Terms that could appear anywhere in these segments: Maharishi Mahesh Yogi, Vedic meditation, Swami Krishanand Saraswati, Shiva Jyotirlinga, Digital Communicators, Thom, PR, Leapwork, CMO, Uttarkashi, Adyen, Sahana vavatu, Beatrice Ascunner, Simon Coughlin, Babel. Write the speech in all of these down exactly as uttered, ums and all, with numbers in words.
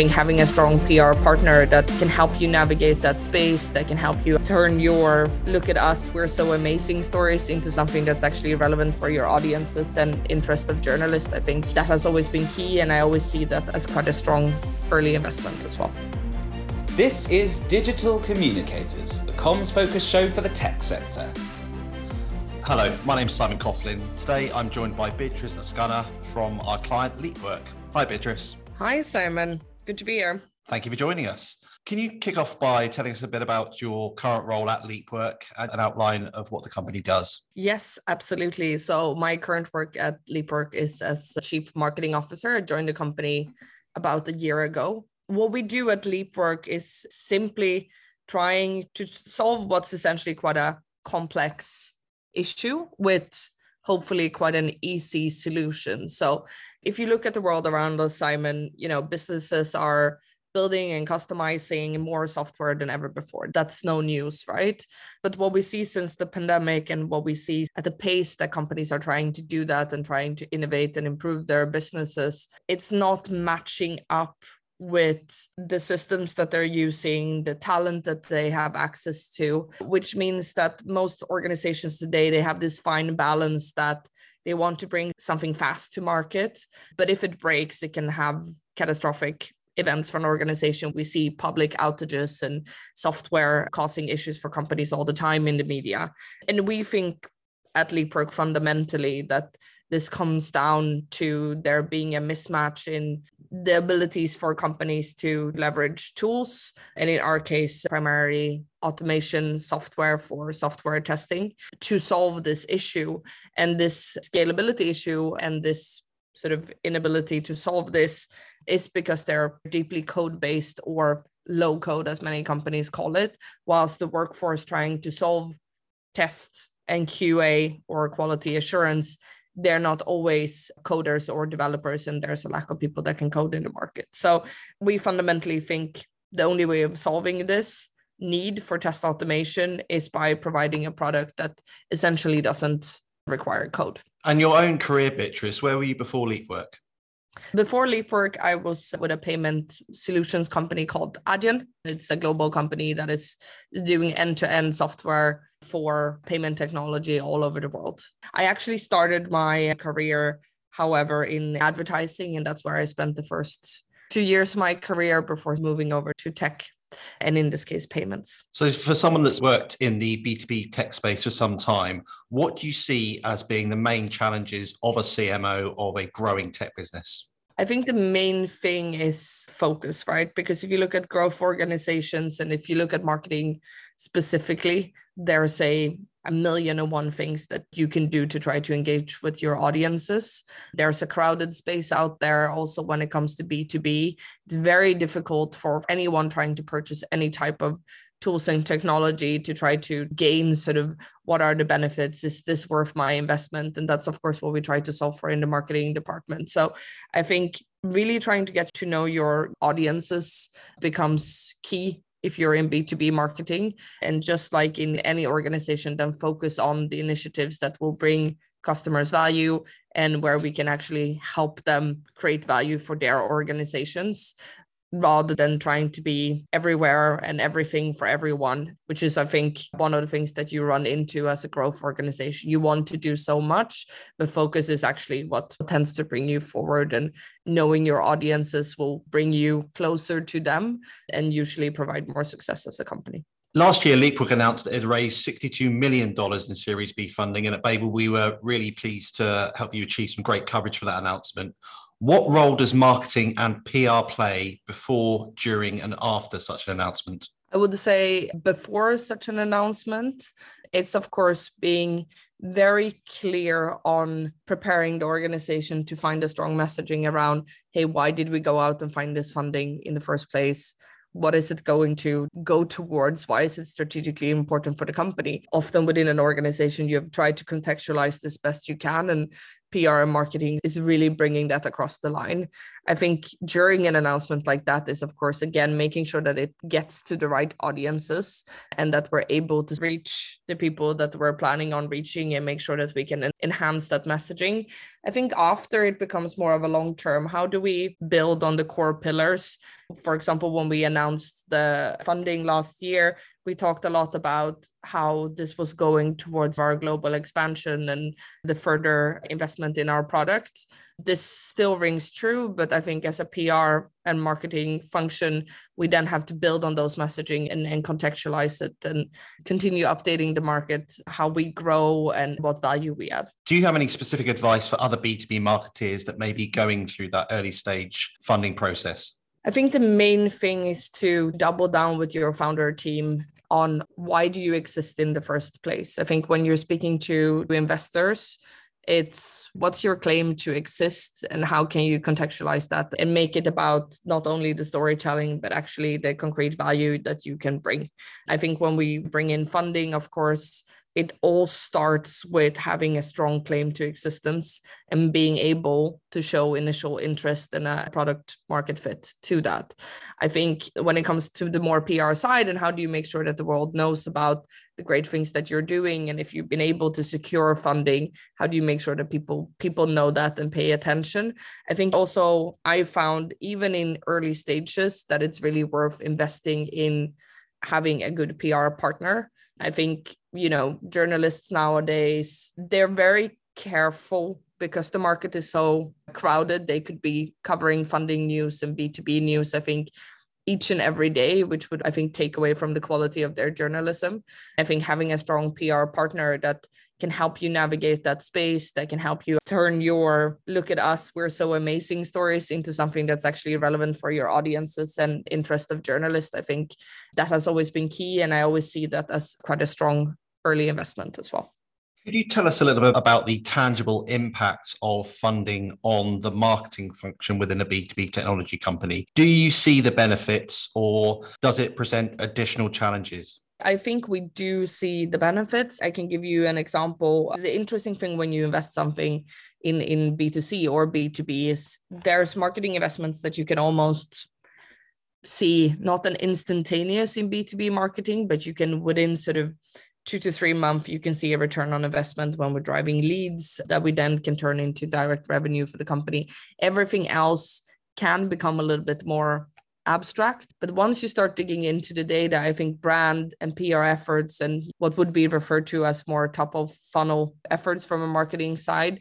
think having a strong P R partner that can help you navigate that space, that can help you turn your look at us, we're so amazing stories into something that's actually relevant for your audiences and interest of journalists. I think that has always been key, and I always see that as quite a strong early investment as well. This is Digital Communicators, the comms-focused show for the tech sector. Hello, my name's Simon Coughlin. Today I'm joined by Beatrice Ascunner from our client Leapwork. Hi, Beatrice. Hi, Simon. Good to be here. Thank you for joining us. Can you kick off by telling us a bit about your current role at Leapwork and an outline of what the company does? Yes, absolutely. So my current work at Leapwork is as Chief Marketing Officer. I joined the company about a year ago. What we do at Leapwork is simply trying to solve what's essentially quite a complex issue with hopefully quite an easy solution. So if you look at the world around us, Simon, you know, businesses are building and customizing more software than ever before. That's no news, right? But what we see since the pandemic and what we see at the pace that companies are trying to do that and trying to innovate and improve their businesses, it's not matching up with the systems that they're using, the talent that they have access to, which means that most organizations today, they have this fine balance that they want to bring something fast to market, but if it breaks, it can have catastrophic events for an organization. We see public outages and software causing issues for companies all the time in the media. And we think at Leapwork fundamentally that this comes down to there being a mismatch in the abilities for companies to leverage tools, and in our case, primarily automation software for software testing to solve this issue. And this scalability issue and this sort of inability to solve this is because they're deeply code-based or low-code, as many companies call it, whilst the workforce trying to solve tests and Q A or quality assurance, they're not always coders or developers, and there's a lack of people that can code in the market. So we fundamentally think the only way of solving this need for test automation is by providing a product that essentially doesn't require code. And your own career, Beatrice, where were you before Leapwork? Before Leapwork, I was with a payment solutions company called Adyen. It's a global company that is doing end-to-end software for payment technology all over the world. I actually started my career, however, in advertising, and that's where I spent the first two years of my career before moving over to tech, and in this case, payments. So for someone that's worked in the B two B tech space for some time, what do you see as being the main challenges of a C M O of a growing tech business? I think the main thing is focus, right? Because if you look at growth organizations and if you look at marketing specifically, there's a, a million and one things that you can do to try to engage with your audiences. There's a crowded space out there. Also, when it comes to B two B, it's very difficult for anyone trying to purchase any type of tools and technology to try to gain sort of what are the benefits? Is this worth my investment? And that's, of course, what we try to solve for in the marketing department. So I think really trying to get to know your audiences becomes key if you're in B two B marketing. And just like in any organization, then focus on the initiatives that will bring customers value and where we can actually help them create value for their organizations, rather than trying to be everywhere and everything for everyone, which is, I think, one of the things that you run into as a growth organization. You want to do so much, but focus is actually what tends to bring you forward, and knowing your audiences will bring you closer to them and usually provide more success as a company. Last year, Leapwork announced that it raised sixty-two million dollars in Series B funding, and at Babel, we were really pleased to help you achieve some great coverage for that announcement. What role does marketing and P R play before, during, and after such an announcement? I would say before such an announcement, it's of course being very clear on preparing the organization to find a strong messaging around, hey, why did we go out and find this funding in the first place? What is it going to go towards? Why is it strategically important for the company? Often within an organization, you have tried to contextualize this best you can and P R and marketing is really bringing that across the line. I think during an announcement like that is, of course, again, making sure that it gets to the right audiences and that we're able to reach the people that we're planning on reaching and make sure that we can enhance that messaging. I think after it becomes more of a long term, how do we build on the core pillars? For example, when we announced the funding last year, we talked a lot about how this was going towards our global expansion and the further investment in our product. This still rings true, but I think as a P R and marketing function, we then have to build on those messaging and, and contextualize it and continue updating the market, how we grow and what value we add. Do you have any specific advice for other B two B marketeers that may be going through that early stage funding process? I think the main thing is to double down with your founder team on why do you exist in the first place. I think when you're speaking to investors, it's what's your claim to exist and how can you contextualize that and make it about not only the storytelling, but actually the concrete value that you can bring. I think when we bring in funding, of course, it all starts with having a strong claim to existence and being able to show initial interest and a product market fit to that. I think when it comes to the more P R side and how do you make sure that the world knows about the great things that you're doing, and if you've been able to secure funding, how do you make sure that people, people know that and pay attention? I think also I found even in early stages that it's really worth investing in having a good P R partner. I think, you know, journalists nowadays, they're very careful because the market is so crowded. They could be covering funding news and B two B news, I think, each and every day, which would, I think, take away from the quality of their journalism. I think having a strong P R partner that can help you navigate that space, that can help you turn your look at us, we're so amazing stories into something that's actually relevant for your audiences and interest of journalists. I think that has always been key. And I always see that as quite a strong early investment as well. Could you tell us a little bit about the tangible impacts of funding on the marketing function within a B two B technology company? Do you see the benefits or does it present additional challenges? I think we do see the benefits. I can give you an example. The interesting thing when you invest something in, in B two C or B two B is there's marketing investments that you can almost see, not an instantaneous in B two B marketing, but you can within sort of two to three months, you can see a return on investment when we're driving leads that we then can turn into direct revenue for the company. Everything else can become a little bit more abstract. But once you start digging into the data, I think brand and P R efforts and what would be referred to as more top of funnel efforts from a marketing side,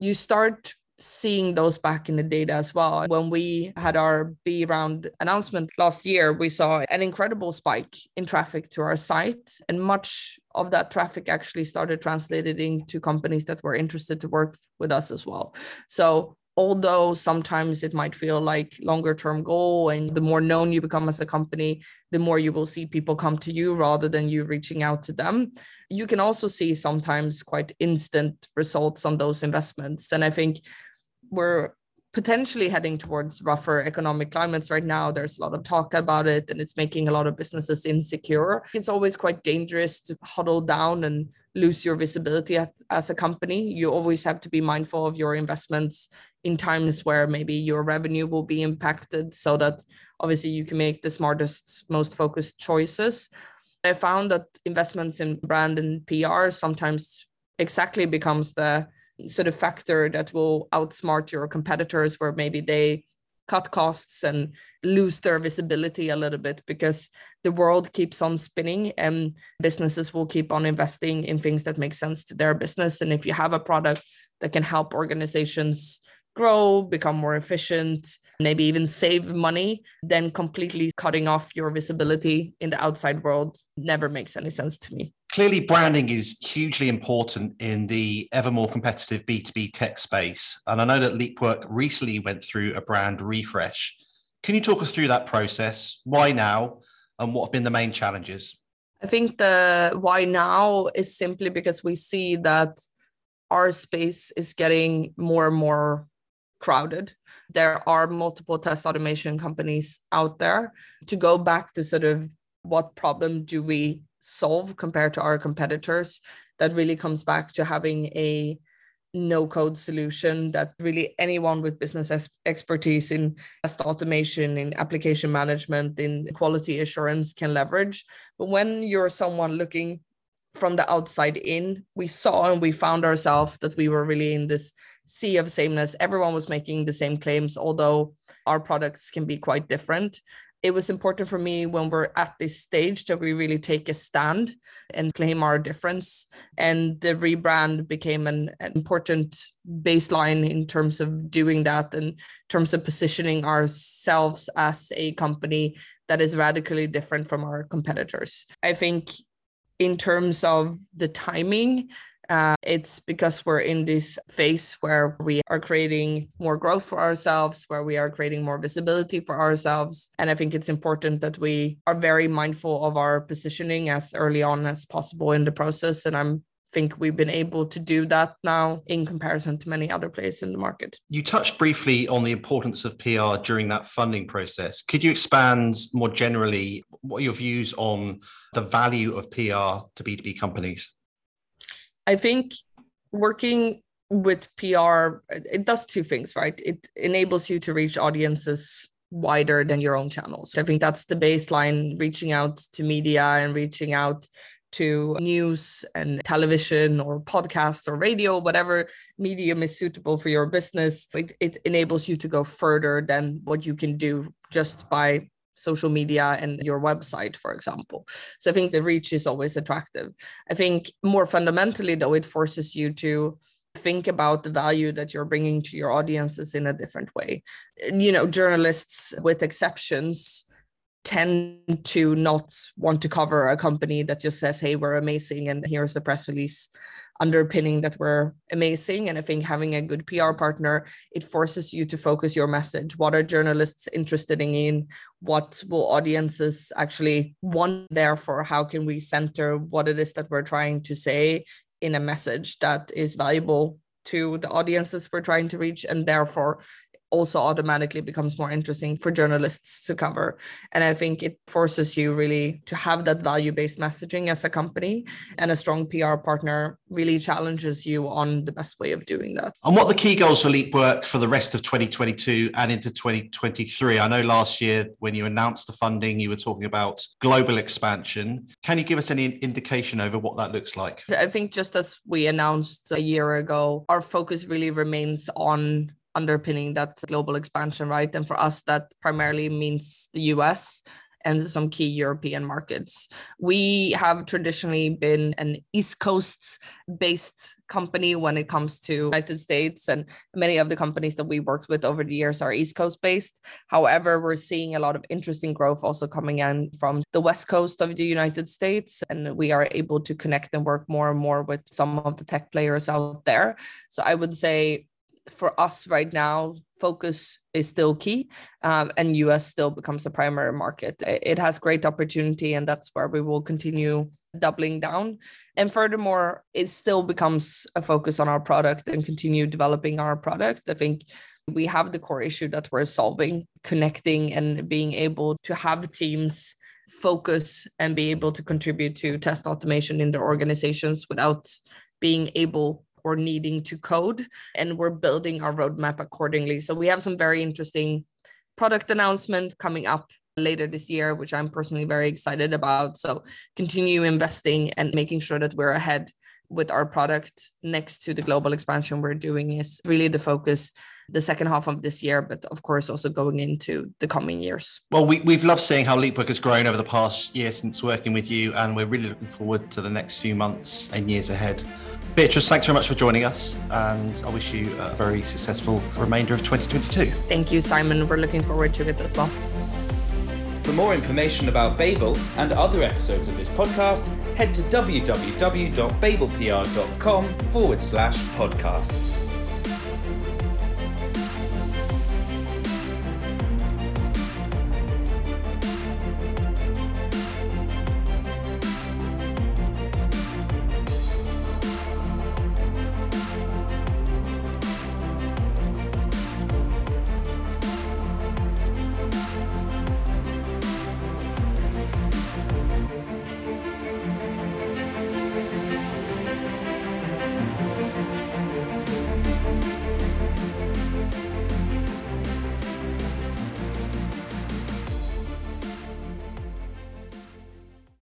you start seeing those back in the data as well. When we had our B round announcement last year, we saw an incredible spike in traffic to our site. And much of that traffic actually started translated into companies that were interested to work with us as well. So although sometimes it might feel like longer term goal and the more known you become as a company, the more you will see people come to you rather than you reaching out to them. You can also see sometimes quite instant results on those investments. And I think we're potentially heading towards rougher economic climates right now. There's a lot of talk about it and it's making a lot of businesses insecure. It's always quite dangerous to huddle down and lose your visibility as a company. You always have to be mindful of your investments in times where maybe your revenue will be impacted so that obviously you can make the smartest, most focused choices. I found that investments in brand and P R sometimes exactly becomes the sort of factor that will outsmart your competitors where maybe they cut costs and lose their visibility a little bit because the world keeps on spinning and businesses will keep on investing in things that make sense to their business. And if you have a product that can help organizations grow, become more efficient, maybe even save money, then completely cutting off your visibility in the outside world never makes any sense to me. Clearly, branding is hugely important in the ever more competitive B two B tech space. And I know that Leapwork recently went through a brand refresh. Can you talk us through that process? Why now? And what have been the main challenges? I think the why now is simply because we see that our space is getting more and more crowded. There are multiple test automation companies out there. To go back to sort of what problem do we solve compared to our competitors, that really comes back to having a no-code solution that really anyone with business expertise in test automation, in application management, in quality assurance can leverage. But when you're someone looking from the outside in, we saw and we found ourselves that we were really in this sea of sameness. Everyone was making the same claims, although our products can be quite different. It was important for me when we're at this stage that we really take a stand and claim our difference. And the rebrand became an, an important baseline in terms of doing that and in terms of positioning ourselves as a company that is radically different from our competitors. I think in terms of the timing, Uh, it's because we're in this phase where we are creating more growth for ourselves, where we are creating more visibility for ourselves. And I think it's important that we are very mindful of our positioning as early on as possible in the process. And I think we've been able to do that now in comparison to many other players in the market. You touched briefly on the importance of P R during that funding process. Could you expand more generally what are your views on the value of P R to B two B companies? I think working with P R, it does two things, right? It enables you to reach audiences wider than your own channels. I think that's the baseline, reaching out to media and reaching out to news and television or podcasts or radio, whatever medium is suitable for your business. It, it enables you to go further than what you can do just by social media and your website, for example. So I think the reach is always attractive. I think more fundamentally, though, it forces you to think about the value that you're bringing to your audiences in a different way. You know, journalists, with exceptions, tend to not want to cover a company that just says, hey, we're amazing, and here's a press release underpinning that we're amazing. And I think having a good P R partner, it forces you to focus your message. What are journalists interested in? What will audiences actually want? Therefore, how can we center what it is that we're trying to say in a message that is valuable to the audiences we're trying to reach, and therefore also automatically becomes more interesting for journalists to cover. And I think it forces you really to have that value-based messaging as a company, and a strong P R partner really challenges you on the best way of doing that. And what are the key goals for Leapwork for the rest of twenty twenty-two and into twenty twenty-three? I know last year when you announced the funding, you were talking about global expansion. Can you give us any indication over what that looks like? I think just as we announced a year ago, our focus really remains on underpinning that global expansion, right? And for us, that primarily means the U S and some key European markets. We have traditionally been an East Coast-based company when it comes to United States, and many of the companies that we worked with over the years are East Coast-based. However, we're seeing a lot of interesting growth also coming in from the West Coast of the United States, and we are able to connect and work more and more with some of the tech players out there. So I would say, for us right now, focus is still key, um, and U S still becomes a primary market. It has great opportunity, and that's where we will continue doubling down. And furthermore, it still becomes a focus on our product and continue developing our product. I think we have the core issue that we're solving, connecting and being able to have teams focus and be able to contribute to test automation in their organizations without being able or needing to code, and we're building our roadmap accordingly. So we have some very interesting product announcements coming up later this year, which I'm personally very excited about. So continue investing and making sure that we're ahead with our product next to the global expansion we're doing is really the focus the second half of this year, but of course also going into the coming years. Well, we, we've loved seeing how Leapwork has grown over the past year since working with you, and we're really looking forward to the next few months and years ahead. Beatrice, thanks very much for joining us, and I wish you a very successful remainder of twenty twenty-two. Thank you, Simon. We're looking forward to it as well. For more information about Babel and other episodes of this podcast, head to w w w dot babel p r dot com forward slash podcasts.